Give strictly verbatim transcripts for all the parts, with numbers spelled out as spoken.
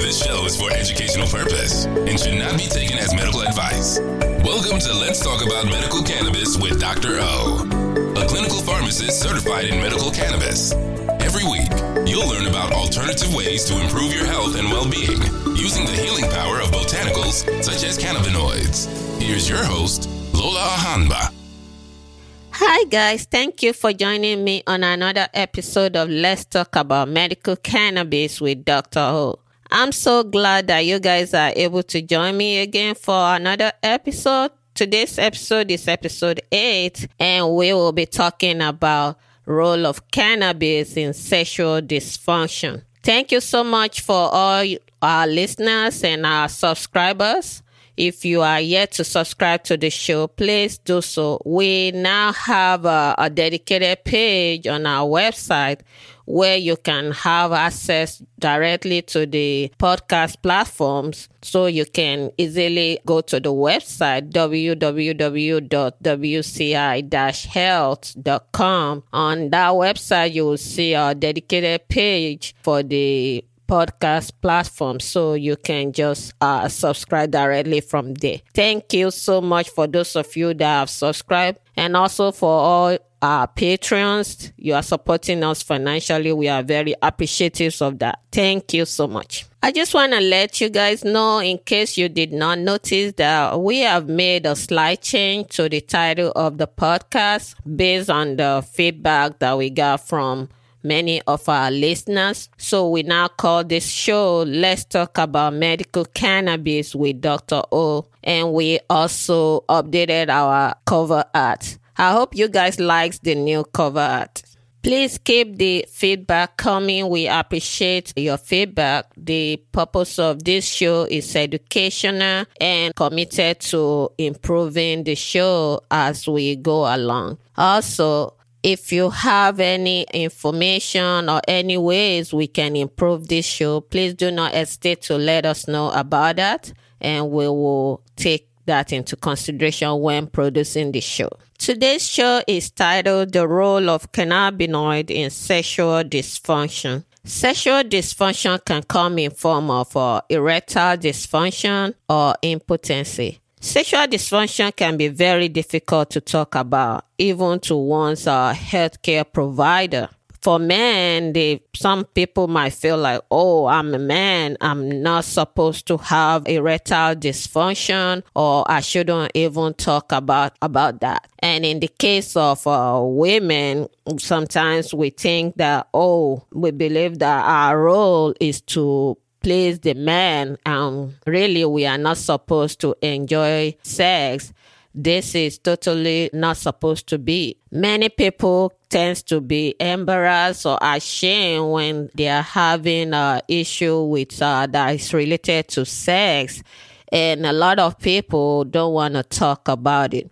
This show is for educational purpose and should not be taken as medical advice. Welcome to Let's Talk About Medical Cannabis with Doctor O, a clinical pharmacist certified in medical cannabis. Every week, you'll learn about alternative ways to improve your health and well-being using the healing power of botanicals such as cannabinoids. Here's your host, Lola Ahanba. Hi guys, thank you for joining me on another episode of Let's Talk About Medical Cannabis with Doctor O. I'm so glad that you guys are able to join me again for another episode. Today's episode is episode eight, and we will be talking about role of cannabis in sexual dysfunction. Thank you so much for all our listeners and our subscribers. If you are yet to subscribe to the show, please do so. We now have a, a dedicated page on our website where you can have access directly to the podcast platforms. So you can easily go to the website w w w dot w c i dash health dot com. On that website, you will see our dedicated page for the podcast platform, so you can just uh, subscribe directly from there. Thank you so much for those of you that have subscribed, and also for all our patrons. You are supporting us financially. We are very appreciative of that. Thank you so much. I just want to let you guys know, in case you did not notice, that we have made a slight change to the title of the podcast based on the feedback that we got from many of our listeners. So we now call this show Let's Talk About Medical Cannabis with Doctor O. And we also updated our cover art. I hope you guys liked the new cover art. Please keep the feedback coming. We appreciate your feedback. The purpose of this show is educational and committed to improving the show as we go along. Also, if you have any information or any ways we can improve this show, please do not hesitate to let us know about that, and we will take that into consideration when producing the show. Today's show is titled The Role of Cannabinoid in Sexual Dysfunction. Sexual dysfunction can come in form of uh, erectile dysfunction or impotency. Sexual dysfunction can be very difficult to talk about, even to one's uh, healthcare provider. For men, they, some people might feel like, oh, I'm a man, I'm not supposed to have erectile dysfunction, or I shouldn't even talk about, about that. And in the case of uh, women, sometimes we think that, oh, we believe that our role is to place the man, and really we are not supposed to enjoy sex. This is totally not supposed to be. Many people tend to be embarrassed or ashamed when they are having an issue with uh, that is related to sex, and a lot of people don't want to talk about it.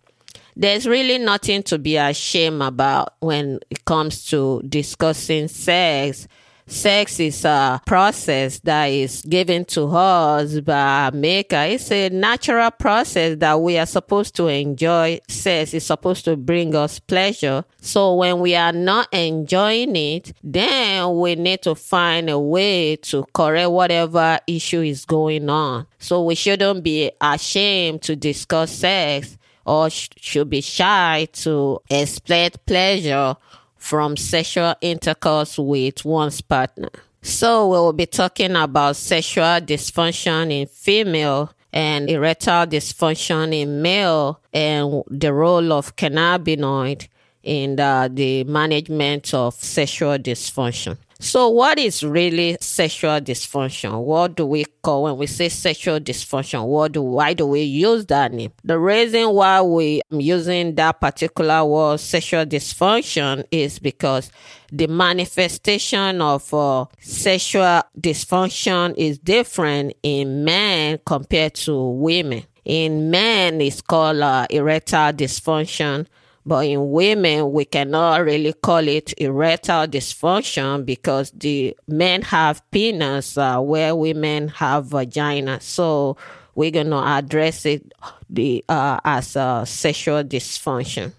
There's really nothing to be ashamed about when it comes to discussing sex. Sex is a process that is given to us by maker. It's a natural process that we are supposed to enjoy. Sex is supposed to bring us pleasure. So when we are not enjoying it, then we need to find a way to correct whatever issue is going on. So we shouldn't be ashamed to discuss sex, or sh- should be shy to expect pleasure from sexual intercourse with one's partner. So we will be talking about sexual dysfunction in female and erectile dysfunction in male, and the role of cannabinoid in the, the management of sexual dysfunction. So what is really sexual dysfunction? What do we call when we say sexual dysfunction? What do, why do we use that name? The reason why we are using that particular word sexual dysfunction is because the manifestation of uh, sexual dysfunction is different in men compared to women. In men, it's called uh, erectile dysfunction. But in women, we cannot really call it erectile dysfunction because the men have penis uh, where women have vagina. So we're going to address it the uh, as a sexual dysfunction.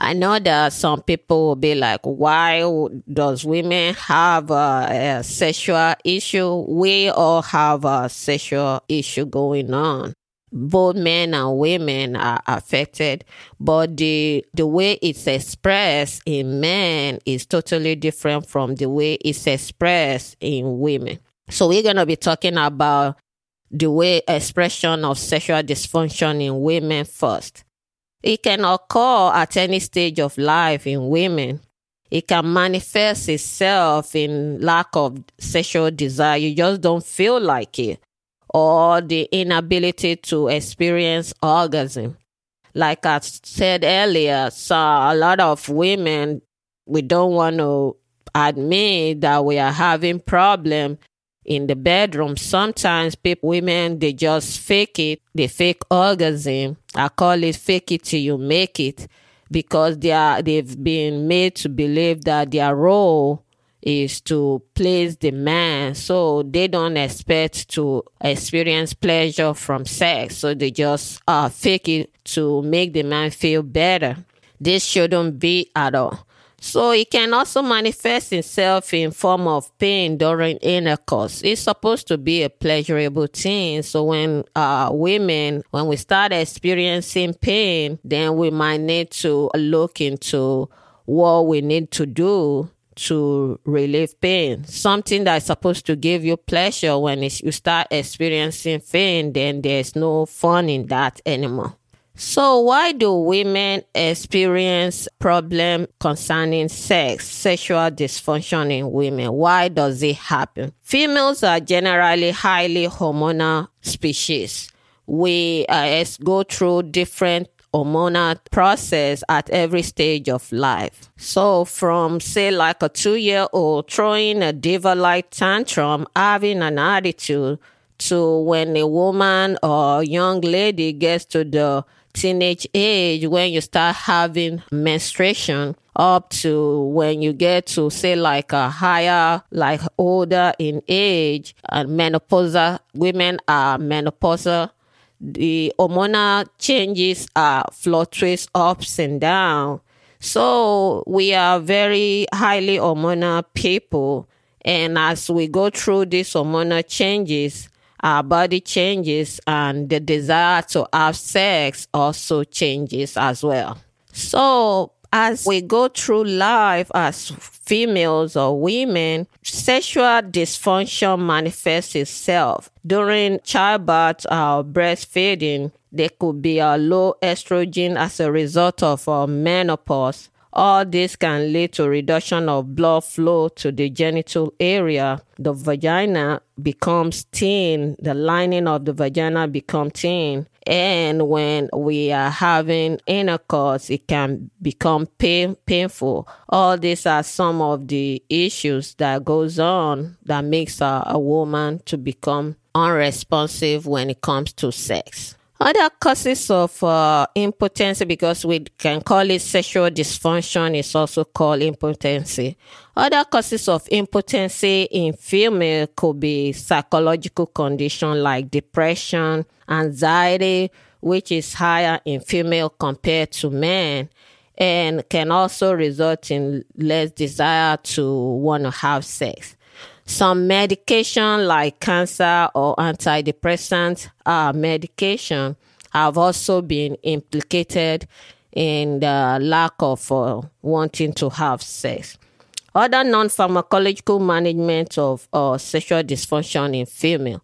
I know that some people will be like, why does women have a, a sexual issue? We all have a sexual issue going on. Both men and women are affected, but the the way it's expressed in men is totally different from the way it's expressed in women. So we're going to be talking about the way expression of sexual dysfunction in women first. It can occur at any stage of life in women. It can manifest itself in lack of sexual desire. You just don't feel like it. Or the inability to experience orgasm. Like I said earlier, so a lot of women, we don't want to admit that we are having problems in the bedroom. Sometimes people, women, they just fake it. They fake orgasm. I call it fake it till you make it, because they are, they've been made to believe that their role is to please the man, so they don't expect to experience pleasure from sex, so they just uh, fake it to make the man feel better. This shouldn't be at all. So it can also manifest itself in form of pain during intercourse. It's supposed to be a pleasurable thing. So when uh, women, when we start experiencing pain, then we might need to look into what we need to do to relieve pain. Something that is supposed to give you pleasure, when it's, you start experiencing pain, then there's no fun in that anymore. So why do women experience problem concerning sex, sexual dysfunction in women? Why does it happen? Females are generally highly hormonal species. We uh, go through different hormonal process at every stage of life. So from, say, like a two-year-old throwing a diva-like tantrum, having an attitude, to when a woman or young lady gets to the teenage age, when you start having menstruation, up to when you get to, say, like a higher, like older in age, and menopausal, women are menopausal. The hormonal changes are fluctuates ups and down. So we are very highly hormonal people. And as we go through these hormonal changes, our body changes, and the desire to have sex also changes as well. So as we go through life as females or women, sexual dysfunction manifests itself. During childbirth or breastfeeding, there could be a low estrogen as a result of uh, menopause. All this can lead to reduction of blood flow to the genital area. The vagina becomes thin. The lining of the vagina becomes thin. And when we are having intercourse, it can become pain, painful. All these are some of the issues that goes on that makes a, a woman to become unresponsive when it comes to sex. Other causes of uh, impotency, because we can call it sexual dysfunction, is also called impotency. Other causes of impotency in female could be psychological condition like depression, anxiety, which is higher in female compared to men, and can also result in less desire to want to have sex. Some medication like cancer or antidepressant uh, medication have also been implicated in the lack of uh, wanting to have sex. Other non-pharmacological management of uh, sexual dysfunction in female,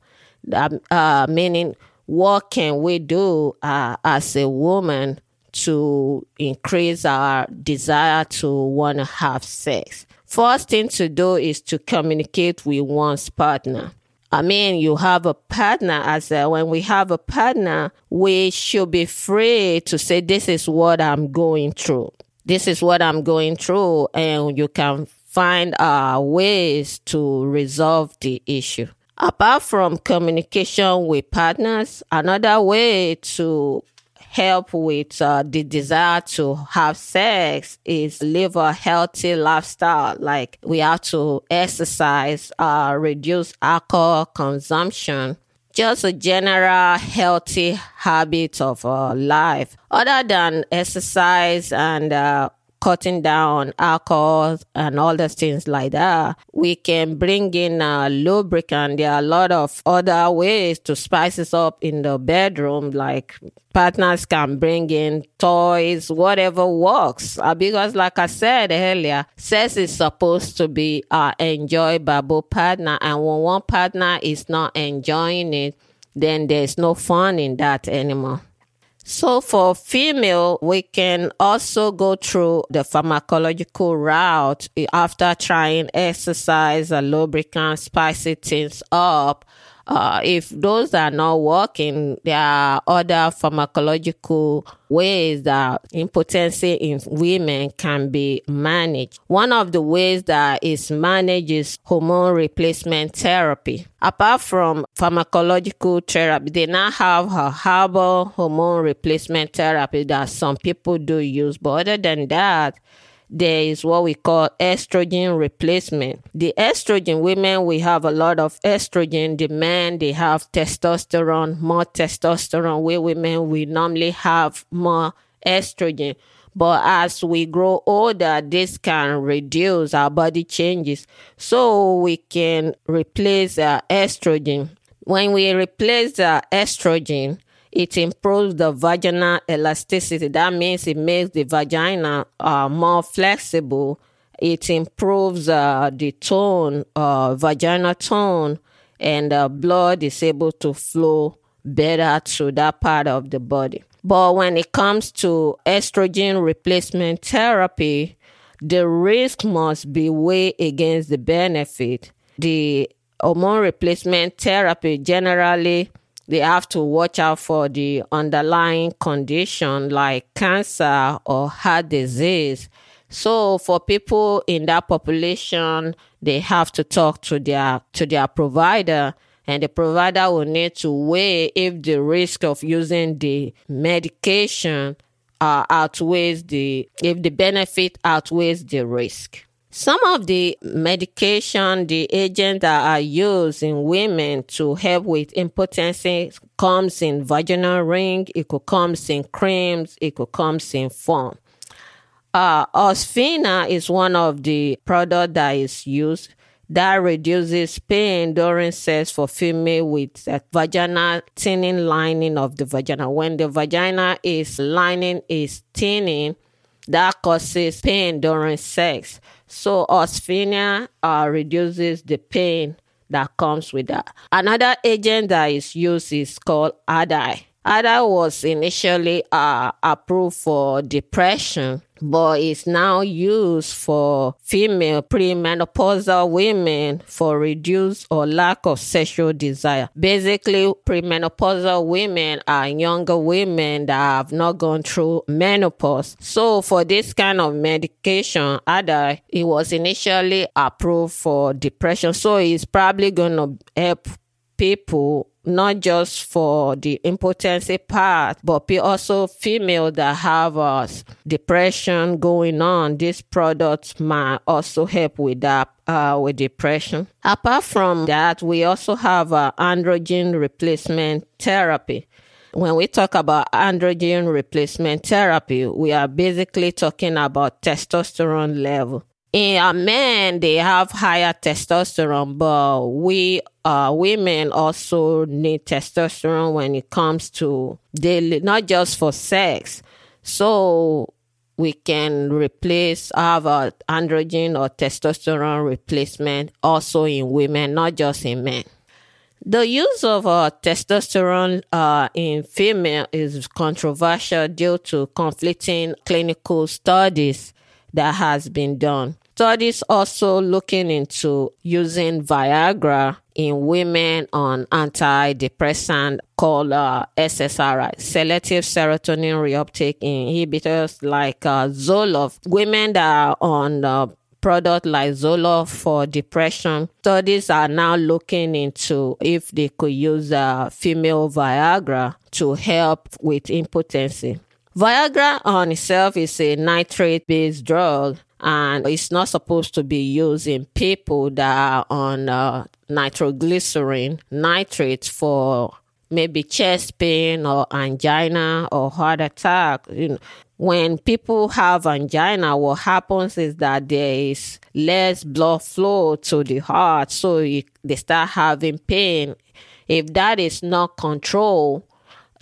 uh, uh, meaning what can we do uh, as a woman to increase our desire to want to have sex? First thing to do is to communicate with one's partner. I mean, you have a partner. As a, when we have a partner, we should be free to say, this is what I'm going through. This is what I'm going through. And you can find uh, ways to resolve the issue. Apart from communication with partners, another way to help with uh, the desire to have sex is live a healthy lifestyle. Like we have to exercise, uh, reduce alcohol consumption, just a general healthy habit of uh, life other than exercise and uh, cutting down on alcohol and all those things like that. We can bring in a lubricant. There are a lot of other ways to spice it up in the bedroom, like partners can bring in toys, whatever works. Uh, because like I said earlier, sex is supposed to be uh, enjoyed by both partners. And when one partner is not enjoying it, then there's no fun in that anymore. So for female, we can also go through the pharmacological route after trying exercise, a lubricant, spicy things up. Uh, if those are not working, there are other pharmacological ways that impotency in women can be managed. One of the ways that is managed is hormone replacement therapy. Apart from pharmacological therapy, they now have a herbal hormone replacement therapy that some people do use. But other than that, there is what we call estrogen replacement. The estrogen, women, we have a lot of estrogen. The men, they have testosterone, more testosterone. We women, we normally have more estrogen. But as we grow older, this can reduce, our body changes. So we can replace uh, estrogen. When we replace uh, estrogen, it improves the vaginal elasticity. That means it makes the vagina uh, more flexible. It improves uh, the tone, uh, vaginal tone, and uh, blood is able to flow better to that part of the body. But when it comes to estrogen replacement therapy, the risk must be weighed against the benefit. The hormone replacement therapy generally, they have to watch out for the underlying condition like cancer or heart disease. So for people in that population, they have to talk to their to their provider, and the provider will need to weigh if the risk of using the medication uh, outweighs the if the benefit outweighs the risk. Some of the medication, the agents that are used in women to help with impotency comes in vaginal ring, it could come in creams, it could come in foam. Uh, Osphena is one of the products that is used that reduces pain during sex for female with a vaginal thinning lining of the vagina. When the vagina is lining is thinning, that causes pain during sex. So Osphena uh, reduces the pain that comes with that. Another agent that is used is called Addyi. Addyi was initially uh, approved for depression, but is now used for female premenopausal women for reduced or lack of sexual desire. Basically, premenopausal women are younger women that have not gone through menopause. So for this kind of medication, Addyi, it was initially approved for depression. So it's probably going to help people not just for the impotency part, but also female that have uh, depression going on. This product might also help with that, uh, with depression. Apart from that, we also have uh, androgen replacement therapy. When we talk about androgen replacement therapy, we are basically talking about testosterone level. In men, they have higher testosterone, but we uh, women also need testosterone when it comes to daily, not just for sex. So we can replace our androgen or testosterone replacement also in women, not just in men. The use of uh, testosterone uh, in female is controversial due to conflicting clinical studies that has been done. Studies also looking into using Viagra in women on antidepressant called uh, S S R I, selective serotonin reuptake inhibitors like uh, Zoloft. Women that are on uh, product like Zoloft for depression, studies are now looking into if they could use uh, female Viagra to help with impotency. Viagra on itself is a nitrate-based drug, And it's not supposed to be used in people that are on uh, nitroglycerin nitrates for maybe chest pain or angina or heart attack. You know, when people have angina, what happens is that there is less blood flow to the heart, so you, they start having pain. If that is not controlled,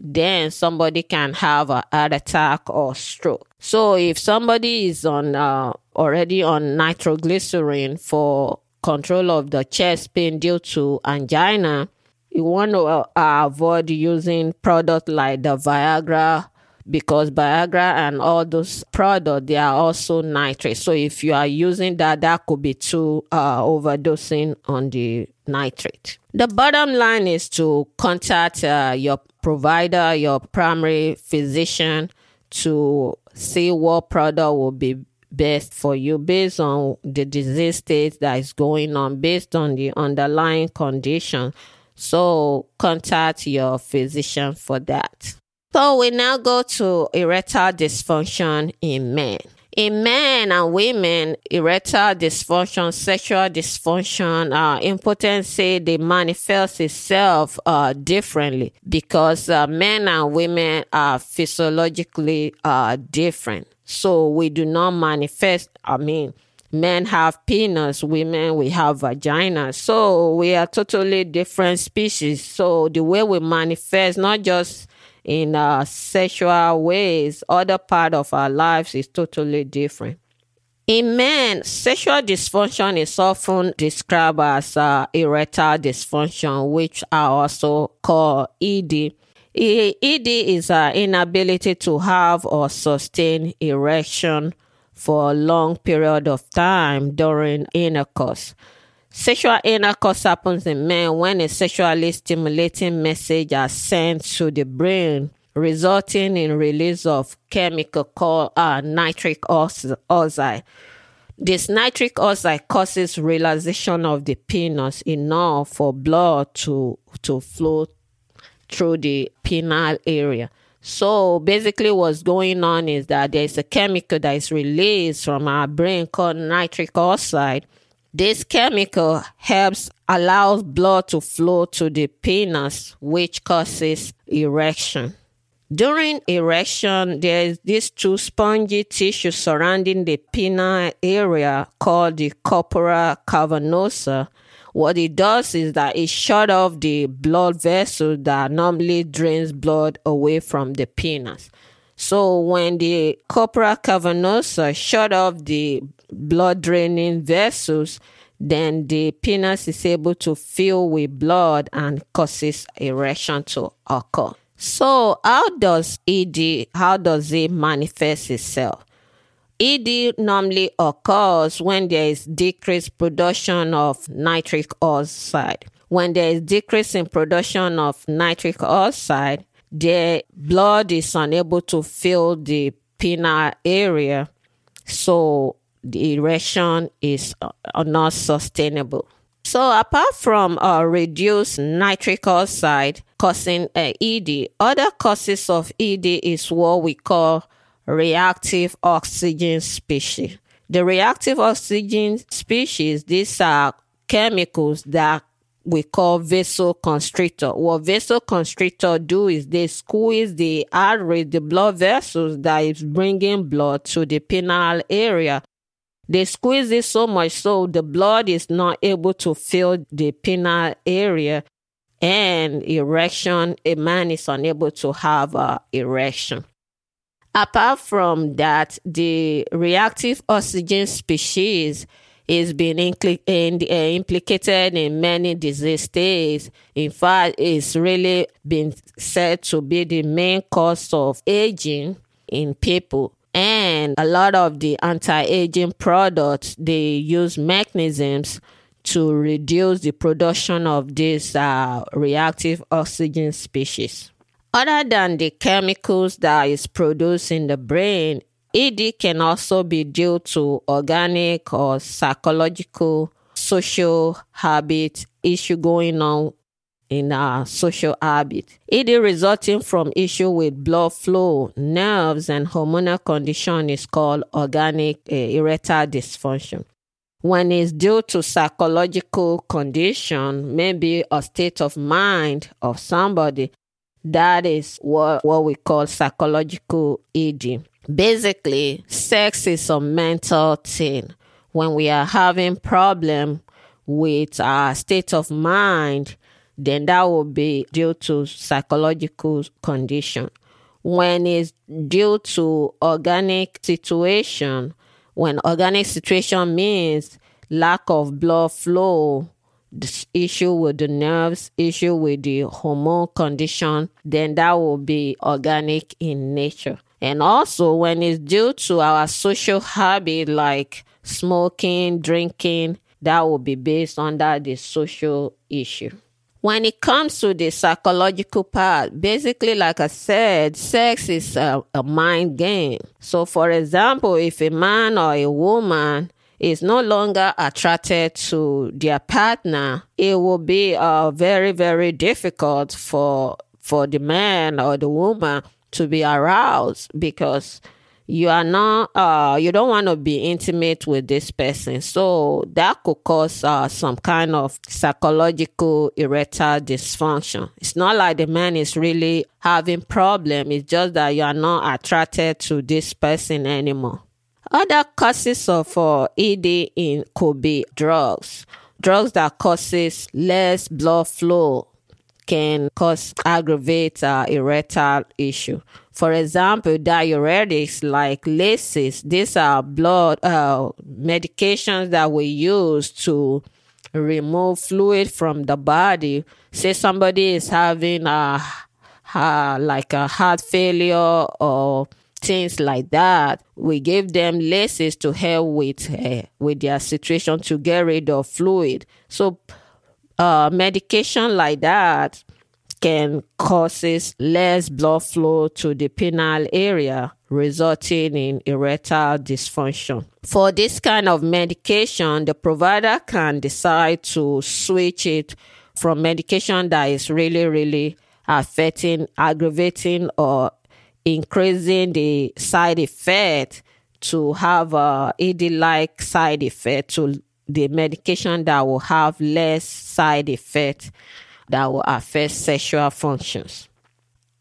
then somebody can have a heart attack or stroke. So if somebody is on uh, already on nitroglycerin for control of the chest pain due to angina, you want to uh, avoid using products like the Viagra, because Viagra and all those products, they are also nitrates. So if you are using that, that could be too uh, overdosing on the nitrate. The bottom line is to contact uh, your provider, your primary physician, to see what product will be best for you based on the disease state that is going on, based on the underlying condition. So contact your physician for that. So we now go to erectile dysfunction in men. In men and women, erectile dysfunction, sexual dysfunction, uh, impotency, they manifest itself uh, differently because uh, men and women are physiologically uh, different. So we do not manifest, I mean, men have penis, women, we have vagina. So we are totally different species. So the way we manifest, not just in uh, sexual ways, other part of our lives is totally different. In men, sexual dysfunction is often described as uh, erectile dysfunction, which are also called E D. E- ED is an inability to have or sustain erection for a long period of time during intercourse. Sexual intercourse happens in men when a sexually stimulating message is sent to the brain, resulting in release of chemical called uh, nitric oxide. This nitric oxide causes relaxation of the penis enough for blood to, to flow through the penile area. So basically what's going on is that there's a chemical that is released from our brain called nitric oxide. This chemical helps allows blood to flow to the penis, which causes erection. During erection, there is these two spongy tissues surrounding the penile area called the corpora cavernosa. What it does is that it shuts off the blood vessel that normally drains blood away from the penis. So when the corpora cavernosa shuts off the blood-draining vessels, then the penis is able to fill with blood and causes erection to occur. So how does E D, how does it manifest itself? E D normally occurs when there is decreased production of nitric oxide. When there is decrease in production of nitric oxide, the blood is unable to fill the penile area, so the erection is uh, not sustainable. So apart from uh, reduced nitric oxide causing uh, E D, other causes of E D is what we call reactive oxygen species. The reactive oxygen species, these are chemicals that we call vasoconstrictor. What vasoconstrictor do is they squeeze the artery, the blood vessels that is bringing blood to the penile area. They squeeze it so much so the blood is not able to fill the penile area, and erection, a man is unable to have an erection. Apart from that, the reactive oxygen species is being incl- in, uh, implicated in many disease states. In fact, it's really been said to be the main cause of aging in people. And a lot of the anti-aging products, they use mechanisms to reduce the production of this uh, reactive oxygen species. Other than the chemicals that is produced in the brain, E D can also be due to organic or psychological, social habit issue going on in our social habits. E D resulting from issue with blood flow, nerves, and hormonal condition is called organic uh, erectile dysfunction. When it's due to psychological condition, maybe a state of mind of somebody, that is what, what we call psychological E D. Basically, sex is a mental thing. When we are having problem with our state of mind, then that will be due to psychological condition. When it's due to organic situation, when organic situation means lack of blood flow, this issue with the nerves, issue with the hormone condition, then that will be organic in nature. And also when it's due to our social habit like smoking, drinking, that will be based under the social issue. When it comes to the psychological part, basically, like I said, sex is a, a mind game. So, for example, if a man or a woman is no longer attracted to their partner, it will be uh, very, very difficult for for the man or the woman to be aroused, because you are not, uh, you don't want to be intimate with this person. So that could cause uh, some kind of psychological erectile dysfunction. It's not like the man is really having problem. It's just that you are not attracted to this person anymore. Other causes of uh, E D in could be drugs. Drugs that causes less blood flow can cause aggravate uh, erectile issue. For example, diuretics like Lasix, these are blood uh, medications that we use to remove fluid from the body. Say somebody is having a, a, like a heart failure or things like that, we give them Lasix to help with, uh, with their situation to get rid of fluid. So uh, medication like that can causes less blood flow to the penile area, resulting in erectile dysfunction. For this kind of medication, the provider can decide to switch it from medication that is really, really affecting, aggravating, or increasing the side effect to have a E D-like side effect to the medication that will have less side effect that will affect sexual functions.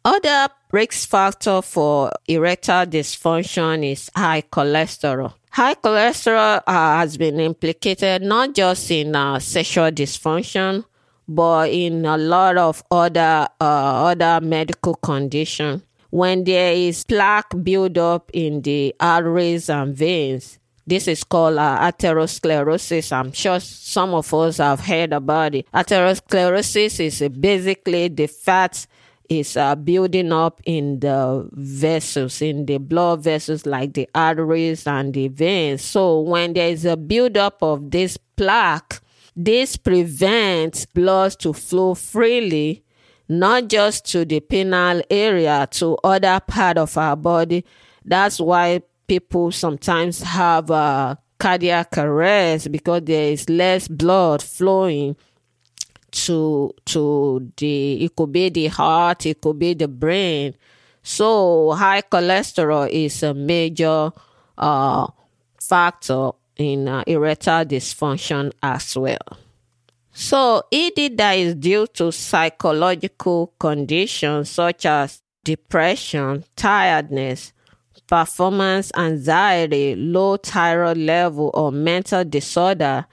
Other risk factor for erectile dysfunction is high cholesterol. High cholesterol uh, has been implicated not just in uh, sexual dysfunction, but in a lot of other uh, other medical conditions. When there is plaque buildup in the arteries and veins, this is called uh, atherosclerosis. I'm sure some of us have heard about it. Atherosclerosis is uh, basically the fat is uh, building up in the vessels, in the blood vessels like the arteries and the veins. So when there is a buildup of this plaque, this prevents blood to flow freely, not just to the penile area, to other part of our body. That's why people sometimes have uh, cardiac arrest, because there is less blood flowing to to the, it could be the heart, it could be the brain. So high cholesterol is a major uh, factor in uh, erectile dysfunction as well. So E D that is due to psychological conditions such as depression, tiredness, performance anxiety, low thyroid level, or mental disorder,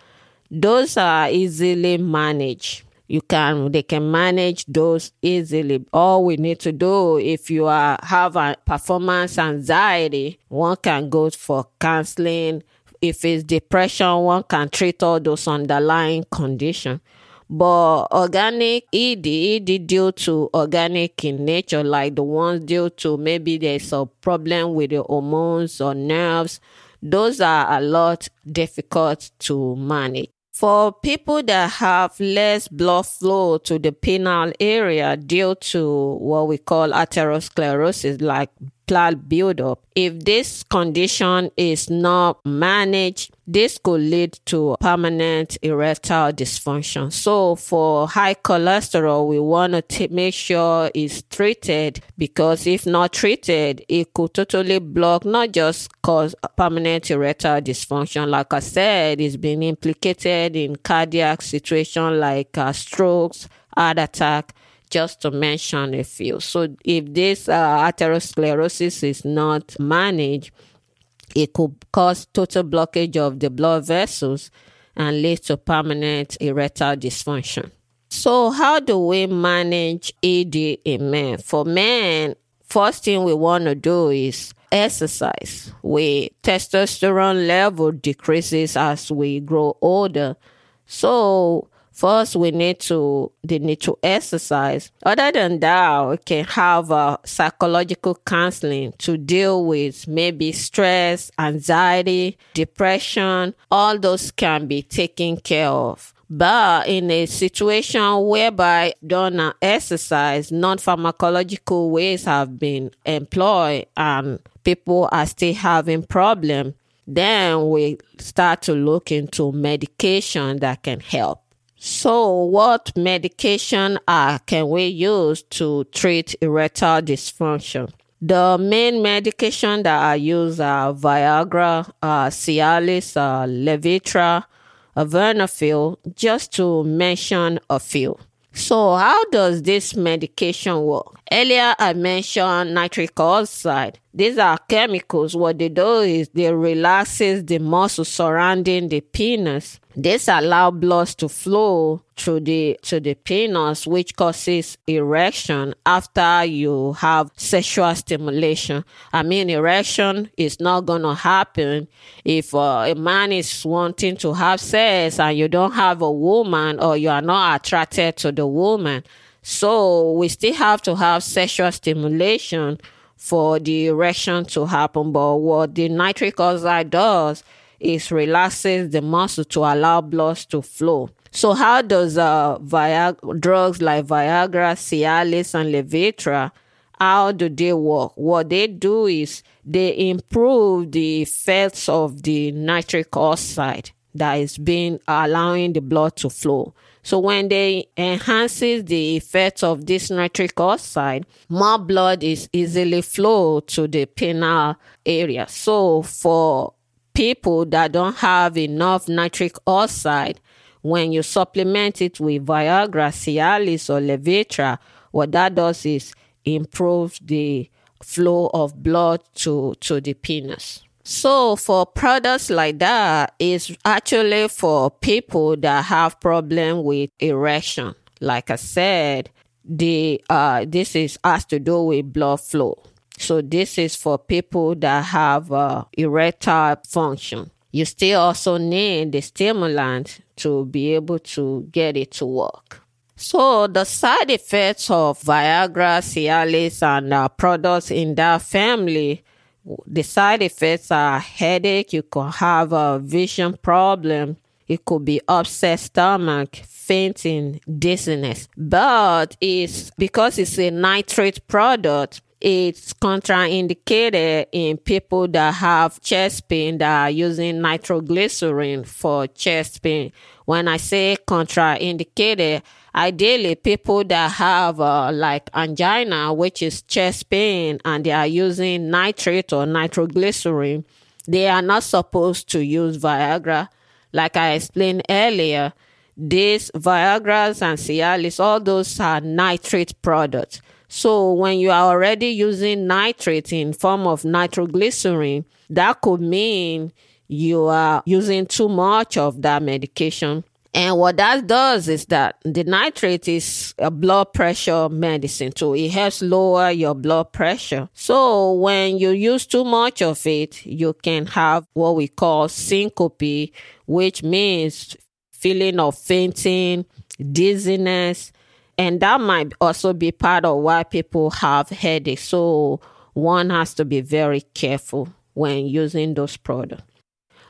those are easily managed. You can, they can manage those easily. All we need to do, if you are have a performance anxiety, one can go for counseling. If it's depression, one can treat all those underlying conditions. But organic E D, E D due to organic in nature, like the ones due to maybe there's a problem with the hormones or nerves, those are a lot difficult to manage. For people that have less blood flow to the penile area due to what we call atherosclerosis, like plaque buildup. If this condition is not managed, this could lead to permanent erectile dysfunction. So for high cholesterol, we want to make sure it's treated, because if not treated, it could totally block, not just cause permanent erectile dysfunction. Like I said, it's been implicated in cardiac situations like uh, strokes, heart attack, just to mention a few. So if this uh, atherosclerosis is not managed, it could cause total blockage of the blood vessels and lead to permanent erectile dysfunction. So how do we manage E D in men? For men, first thing we want to do is exercise. We testosterone level decreases as we grow older. So first, we need to they need to exercise. Other than that, we can have a psychological counseling to deal with maybe stress, anxiety, depression. All those can be taken care of. But in a situation whereby done an exercise, non-pharmacological ways have been employed and people are still having problems, then we start to look into medication that can help. So what medication are, can we use to treat erectile dysfunction? The main medication that I use are Viagra, uh, Cialis, uh, Levitra, Vardenafil, just to mention a few. So how does this medication work? Earlier, I mentioned nitric oxide. These are chemicals. What they do is they relaxes the muscle surrounding the penis. This allows blood to flow through the to the penis, which causes erection after you have sexual stimulation. I mean, erection is not going to happen if uh, a man is wanting to have sex and you don't have a woman, or you are not attracted to the woman. So we still have to have sexual stimulation for the erection to happen. But what the nitric oxide does is relaxes the muscle to allow blood to flow. So how does uh, Viag- drugs like Viagra, Cialis, and Levitra, how do they work? What they do is they improve the effects of the nitric oxide that is being allowing the blood to flow. So when they enhances the effects of this nitric oxide, more blood is easily flow to the penile area. So for people that don't have enough nitric oxide, when you supplement it with Viagra, Cialis, or Levitra, what that does is improve the flow of blood to, to the penis. So for products like that, it's actually for people that have problem with erection. Like I said, the uh, this is has to do with blood flow. So this is for people that have uh, erectile function. You still also need the stimulant to be able to get it to work. So the side effects of Viagra, Cialis, and uh, products in that family, the side effects are headache, you could have a vision problem, it could be upset stomach, fainting, dizziness. But it's because it's a nitrate product, it's contraindicated in people that have chest pain that are using nitroglycerin for chest pain. When I say contraindicated, ideally people that have uh, like angina, which is chest pain, and they are using nitrate or nitroglycerin, they are not supposed to use Viagra. Like I explained earlier, these Viagras and Cialis, all those are nitrate products. So when you are already using nitrate in form of nitroglycerin, that could mean you are using too much of that medication. And what that does is that the nitrate is a blood pressure medicine, so it helps lower your blood pressure. So when you use too much of it, you can have what we call syncope, which means feeling of fainting, dizziness. And that might also be part of why people have headaches. So one has to be very careful when using those products.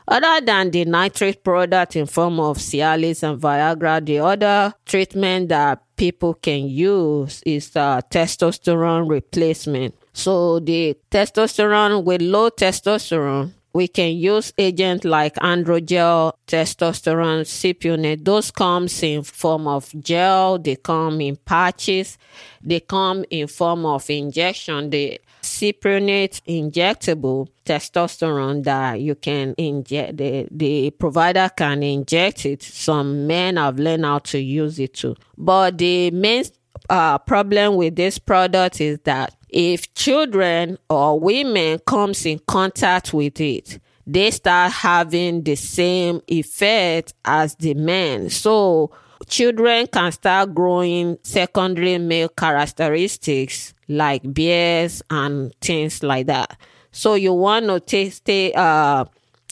Other than the nitrate product in form of Cialis and Viagra, the other treatment that people can use is uh, testosterone replacement. So the testosterone, with low testosterone, we can use agents like Androgel, testosterone, cypionate. Those come in form of gel. They come in patches. They come in form of injection. The cypionate injectable testosterone that you can inject, the, the provider can inject it. Some men have learned how to use it too. But the main uh, problem with this product is that if children or women comes in contact with it, they start having the same effect as the men. So children can start growing secondary male characteristics like beards and things like that. So you want to t- stay, uh,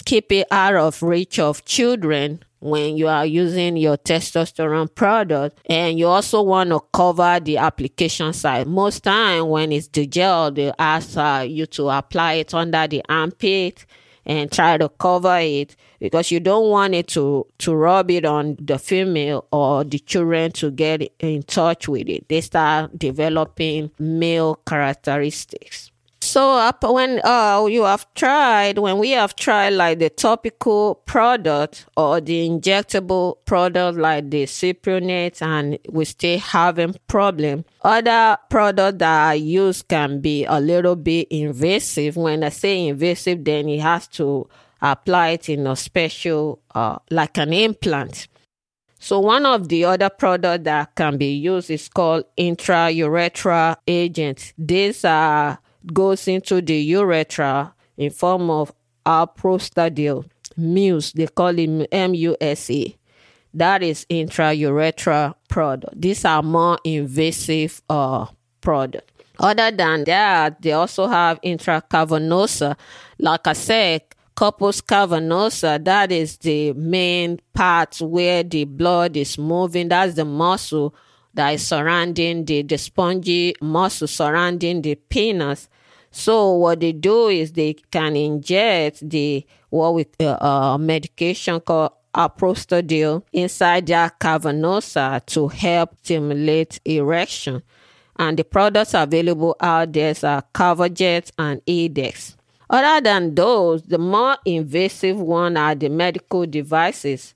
keep it out of reach of children when you are using your testosterone product, and you also want to cover the application side. Most time when it's the gel, they ask uh, you to apply it under the armpit and try to cover it, because you don't want it to, to rub it on the female or the children to get in touch with it. They start developing male characteristics. So when uh, you have tried, when we have tried like the topical product or the injectable product like the cypionate, and we still having problem, other products that I use can be a little bit invasive. When I say invasive, then it has to apply it in a special, uh, like an implant. So one of the other products that can be used is called intraurethral agents. These are goes into the urethra in form of Alprostadil, M U S A, they call it M U S A. That is intraurethral product. These are more invasive uh, product. Other than that, they also have intracavanosa. Like I said, corpus cavernosa, that is the main part where the blood is moving. That's the muscle that is surrounding the, the spongy muscle surrounding the penis. So what they do is they can inject the what with uh, uh, medication called Alprostadil inside their cavernosa to help stimulate erection. And the products available out there are Caverject and E D E X. Other than those, the more invasive one are the medical devices.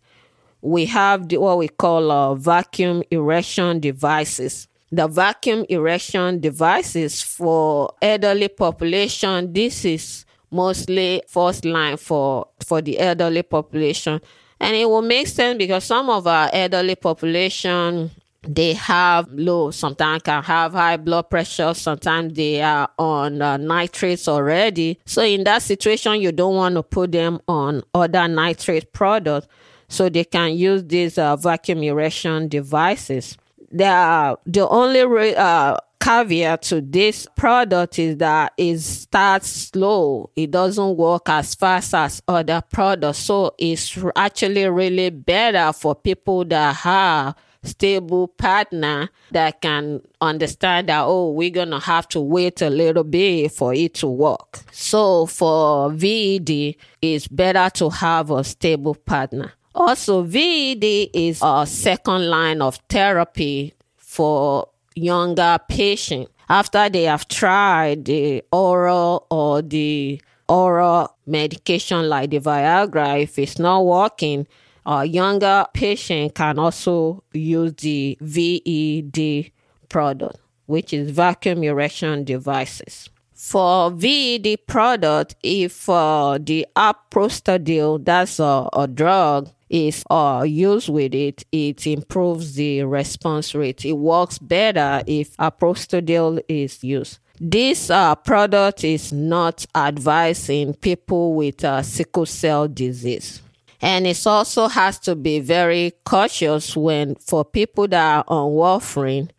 We have the, what we call uh, vacuum erection devices. The vacuum erection devices for elderly population, this is mostly first line for, for the elderly population. And it will make sense because some of our elderly population, they have low, sometimes can have high blood pressure, sometimes they are on uh, nitrates already. So in that situation, you don't want to put them on other nitrate products. So they can use these uh, vacuum erection devices. The, the only re- uh, caveat to this product is that it starts slow. It doesn't work as fast as other products. So it's actually really better for people that have stable partner that can understand that, oh, we're going to have to wait a little bit for it to work. So for V E D, it's better to have a stable partner. Also, V E D is a second line of therapy for younger patients after they have tried the oral or the oral medication like the Viagra. If it's not working, a younger patient can also use the V E D product, which is vacuum erection devices. For V E D product, if uh, the Alprostadil, that's a, a drug, is uh, used with it, it improves the response rate. It works better if Alprostadil is used. This uh, product is not advised in people with uh, sickle cell disease. And it also has to be very cautious when for people that are on warfarin.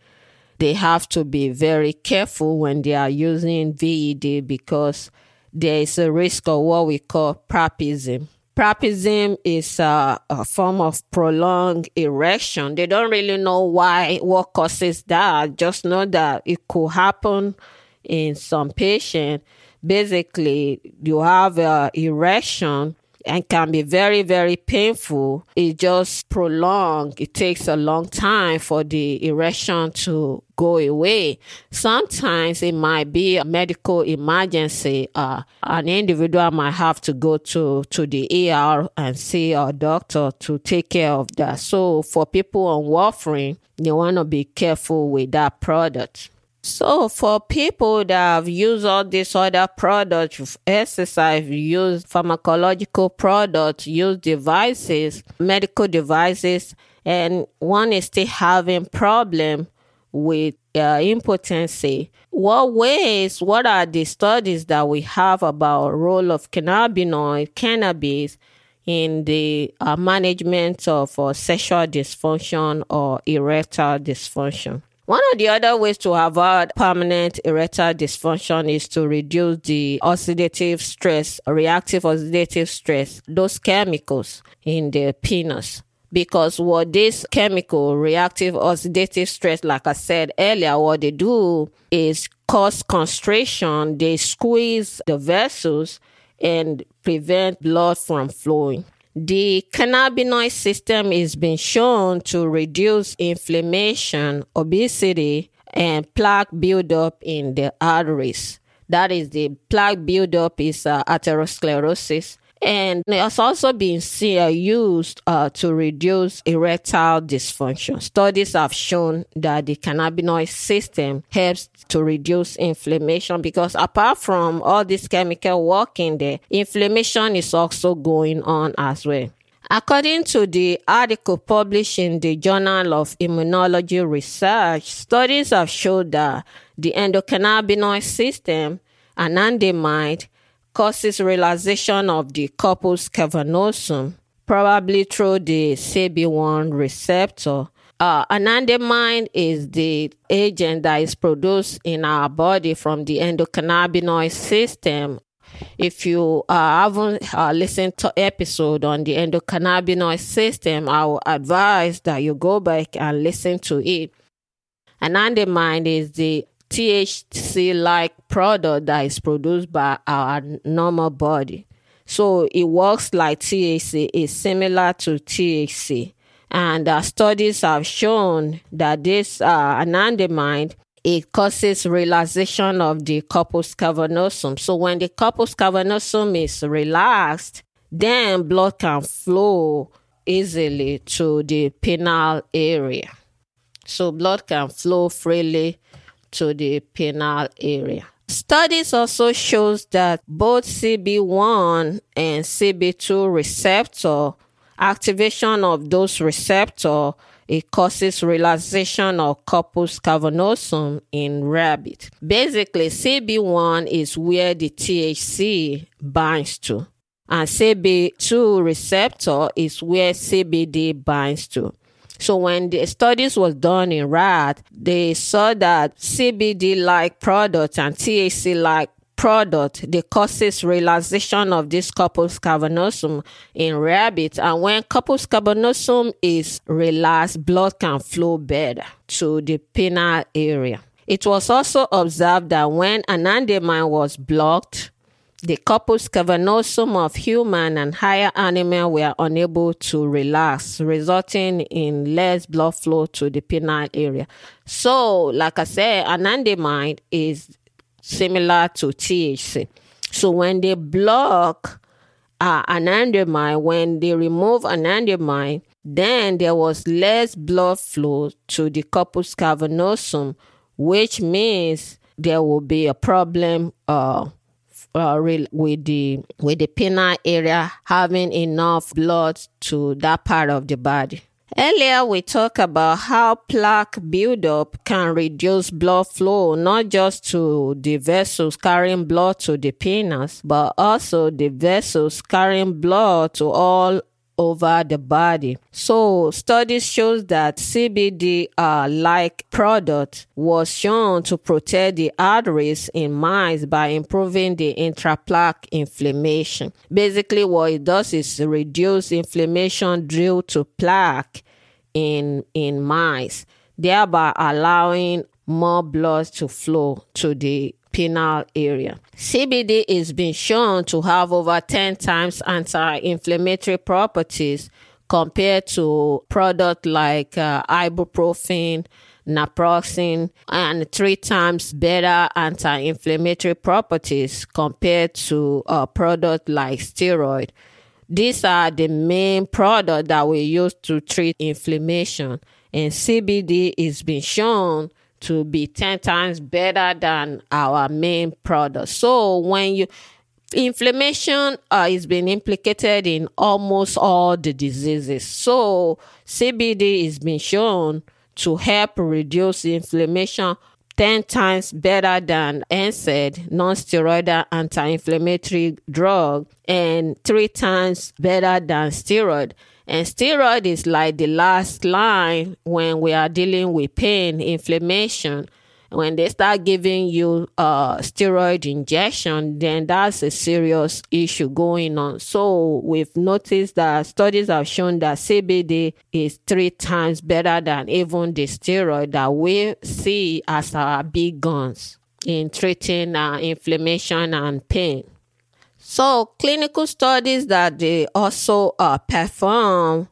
They have to be very careful when they are using V E D because there is a risk of what we call priapism. Priapism is a, a form of prolonged erection. They don't really know why, what causes that. Just know that it could happen in some patients. Basically, you have an erection and can be very, very painful. It just prolongs. It takes a long time for the erection to go away. Sometimes it might be a medical emergency. Uh, an individual might have to go to, to the E R and see a doctor to take care of that. So for people on warfarin, they want to be careful with that product. So for people that have used all these other products, exercise, used pharmacological products, used devices, medical devices, and one is still having problem with uh, impotency, what ways, what are the studies that we have about role of cannabinoid, cannabis in the uh, management of uh, sexual dysfunction or erectile dysfunction? One of the other ways to avoid permanent erectile dysfunction is to reduce the oxidative stress, reactive oxidative stress, those chemicals in the penis. Because what this chemical, reactive oxidative stress, like I said earlier, what they do is cause constriction. They squeeze the vessels and prevent blood from flowing. The cannabinoid system is being shown to reduce inflammation, obesity, and plaque buildup in the arteries. That is, the plaque buildup is uh, atherosclerosis. And it's also been used uh, to reduce erectile dysfunction. Studies have shown that the cannabinoid system helps to reduce inflammation because apart from all this chemical work in there, inflammation is also going on as well. According to the article published in the Journal of Immunology Research, studies have shown that the endocannabinoid system, anandamide, causes relaxation of the corpus cavernosum, probably through the C B one receptor. Uh, anandamide is the agent that is produced in our body from the endocannabinoid system. If you uh, haven't uh, listened to episode on the endocannabinoid system, I would advise that you go back and listen to it. Anandamide is the T H C-like product that is produced by our normal body. So it works like T H C, it's similar to T H C. And uh, studies have shown that this uh, anandamide, it causes relaxation of the corpus cavernosum. So when the corpus cavernosum is relaxed, then blood can flow easily to the penile area. So blood can flow freely to the penile area. Studies also shows that both C B one and C B two receptor, activation of those receptor, it causes relaxation of corpus cavernosum in rabbit. Basically, C B one is where the T H C binds to, and C B two receptor is where C B D binds to. So when the studies was done in rat, they saw that C B D-like product and T H C-like product, they causes relaxation of this corpus cavernosum in rabbits. And when corpus cavernosum is relaxed, blood can flow better to the penile area. It was also observed that when anandamide was blocked, the corpus cavernosum of human and higher animal were unable to relax, resulting in less blood flow to the penile area. So, like I said, anandamide is similar to T H C. So when they block uh, anandamide, when they remove anandamide, then there was less blood flow to the corpus cavernosum, which means there will be a problem uh, Uh, with the with the penile area having enough blood to that part of the body. Earlier, we talked about how plaque buildup can reduce blood flow, not just to the vessels carrying blood to the penis, but also the vessels carrying blood to all over the body. So studies shows that C B D-like uh, product was shown to protect the arteries in mice by improving the intraplaque inflammation. Basically, what it does is reduce inflammation due to plaque in in mice, thereby allowing more blood to flow to the penile area. C B D is been shown to have over ten times anti-inflammatory properties compared to products like uh, ibuprofen, naproxen, and three times better anti-inflammatory properties compared to uh, products like steroid. These are the main products that we use to treat inflammation, and C B D is been shown to be ten times better than our main product. So when you inflammation uh, is being implicated in almost all the diseases. So C B D is being shown to help reduce inflammation ten times better than N SAID, non-steroidal anti-inflammatory drug, and three times better than steroid. And steroid is like the last line when we are dealing with pain, inflammation. When they start giving you uh, steroid injection, then that's a serious issue going on. So we've noticed that studies have shown that C B D is three times better than even the steroid that we see as our big guns in treating uh, inflammation and pain. So clinical studies that they also uh, perform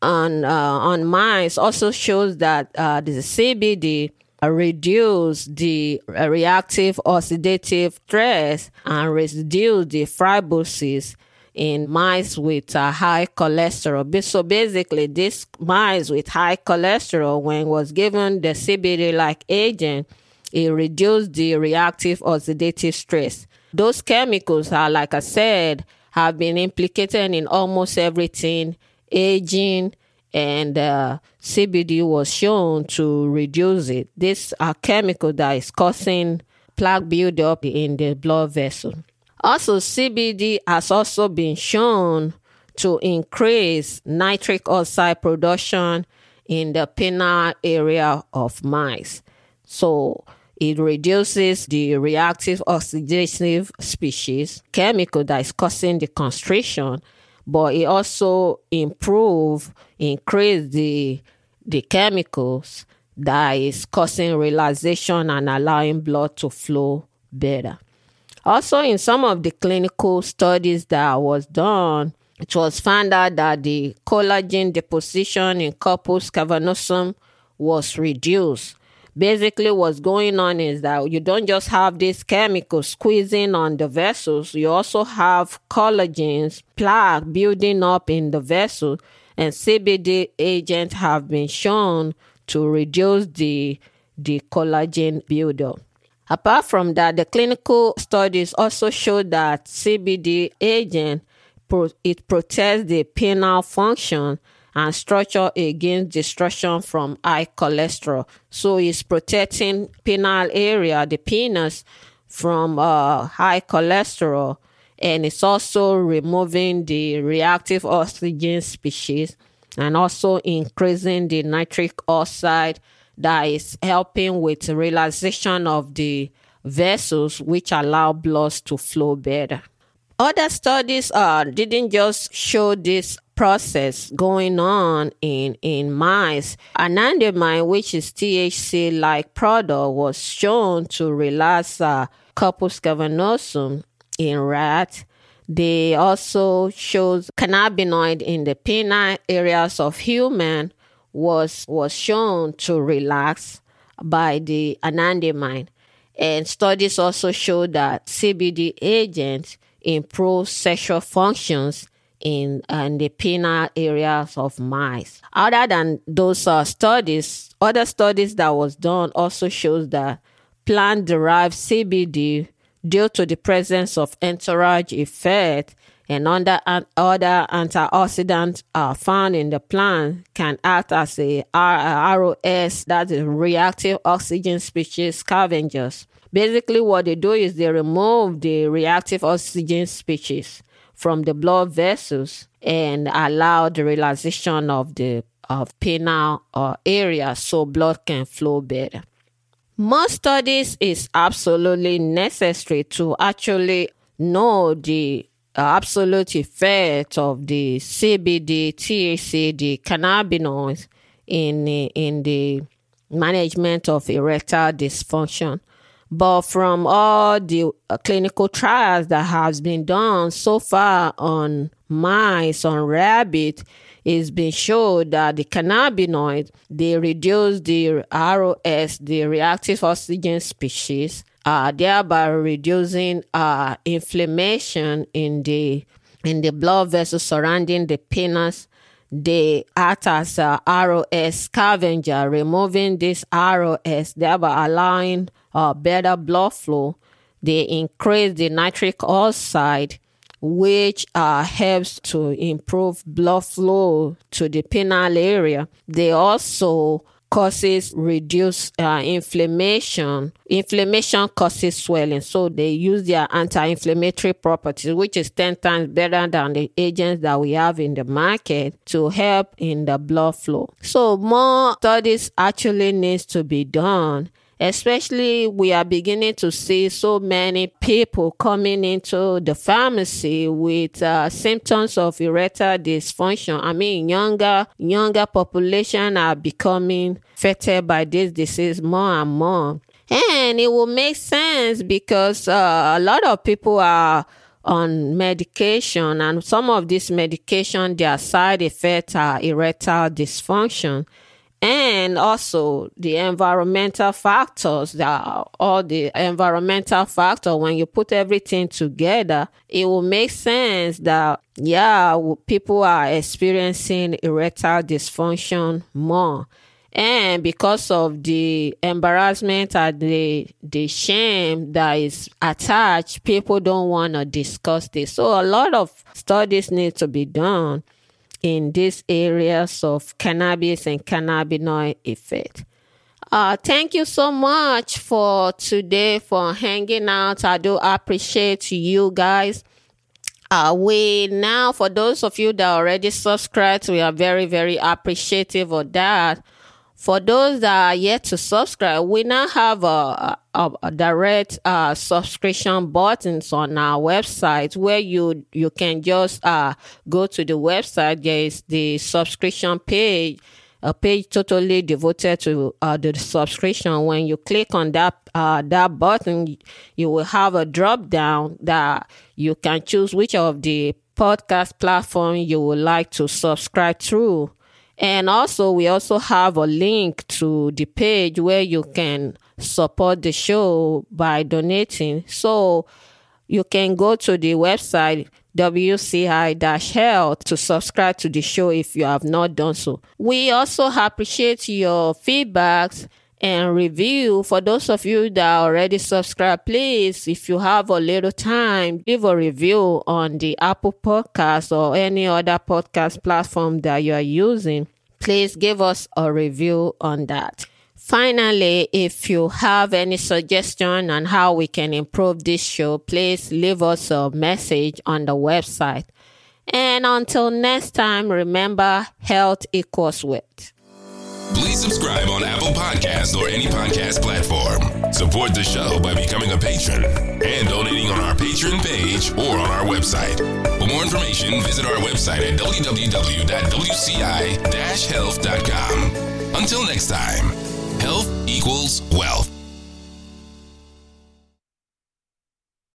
on uh, on mice also shows that uh, the C B D reduce the reactive oxidative stress and reduce the fibrosis in mice with uh, high cholesterol. So basically, this mice with high cholesterol, when was given the C B D-like agent, it reduced the reactive oxidative stress. Those chemicals are, like I said, have been implicated in almost everything, aging, and uh, C B D was shown to reduce it. These are chemicals that is causing plaque buildup in the blood vessel. Also, C B D has also been shown to increase nitric oxide production in the penile area of mice. So it reduces the reactive oxidative species, chemical that is causing the constriction, but it also improve, increase the the chemicals that is causing relaxation and allowing blood to flow better. Also, in some of the clinical studies that was done, it was found out that the collagen deposition in corpus cavernosum was reduced. Basically, what's going on is that you don't just have this chemical squeezing on the vessels. You also have collagens, plaque building up in the vessel, and C B D agents have been shown to reduce the, the collagen buildup. Apart from that, the clinical studies also show that C B D agent, it protects the penile function and structure against destruction from high cholesterol. So it's protecting penile area, the penis, from uh, high cholesterol. And it's also removing the reactive oxygen species and also increasing the nitric oxide that is helping with relaxation of the vessels, which allow blood to flow better. Other studies uh, didn't just show this process going on in, in mice. Anandamide, which is T H C-like product, was shown to relax uh, corpus cavernosum in rats. They also showed cannabinoid in the penile areas of human was, was shown to relax by the anandamide. And studies also showed that C B D agents improve sexual functions in, in the penile areas of mice. Other than those uh, studies, other studies that was done also shows that plant-derived C B D, due to the presence of entourage effect and under, uh, other antioxidants uh, found in the plant, can act as a R O S, that is reactive oxygen species scavengers. Basically, what they do is they remove the reactive oxygen species from the blood vessels and allow the relaxation of the of penile uh, area so blood can flow better. Most studies is absolutely necessary to actually know the uh, absolute effect of the C B D, T H C, the cannabinoids in the, in the management of erectile dysfunction. But from all the uh, clinical trials that has been done so far on mice, on rabbit, it's been shown that the cannabinoids, they reduce the R O S, the reactive oxygen species, uh, thereby reducing uh, inflammation in the in the blood vessels surrounding the penis. They act as a R O S scavenger, removing this R O S, thereby allowing uh, better blood flow. They increase the nitric oxide, which uh, helps to improve blood flow to the penile area. They also causes reduced uh, inflammation. Inflammation causes swelling, so they use their anti-inflammatory properties, which is ten times better than the agents that we have in the market, to help in the blood flow. So more studies actually needs to be done. Especially, we are beginning to see so many people coming into the pharmacy with uh, symptoms of erectile dysfunction. I mean, younger younger population are becoming affected by this disease more and more. And it will make sense because uh, a lot of people are on medication, and some of this medication, their side effects are erectile dysfunction. And also the environmental factors, that all the environmental factors, when you put everything together, it will make sense that, yeah, people are experiencing erectile dysfunction more. And because of the embarrassment and the, the shame that is attached, people don't want to discuss this. So a lot of studies need to be done in these areas of cannabis and cannabinoid effect. Uh, thank you so much for today, for hanging out. I do appreciate you guys. Uh, we now, for those of you that already subscribed, we are very, very appreciative of that. For those that are yet to subscribe, we now have a, a, a direct uh, subscription buttons on our website, where you you can just uh, go to the website. There is the subscription page, a page totally devoted to uh, the subscription. When you click on that uh, that button, you will have a drop down that you can choose which of the podcast platform you would like to subscribe through. And also, we also have a link to the page where you can support the show by donating. So you can go to the website W C I dash health to subscribe to the show if you have not done so. We also appreciate your feedbacks and review. For those of you that already subscribe, please, if you have a little time, give a review on the Apple Podcast or any other podcast platform that you are using. Please give us a review on that. Finally, if you have any suggestion on how we can improve this show, please leave us a message on the website. And until next time, remember, health equals wealth. Please subscribe on Apple Podcasts or any podcast platform. Support the show by becoming a patron and donating on our Patreon page or on our website. For more information, visit our website at w w w dot w c i dash health dot com. Until next time, health equals wealth.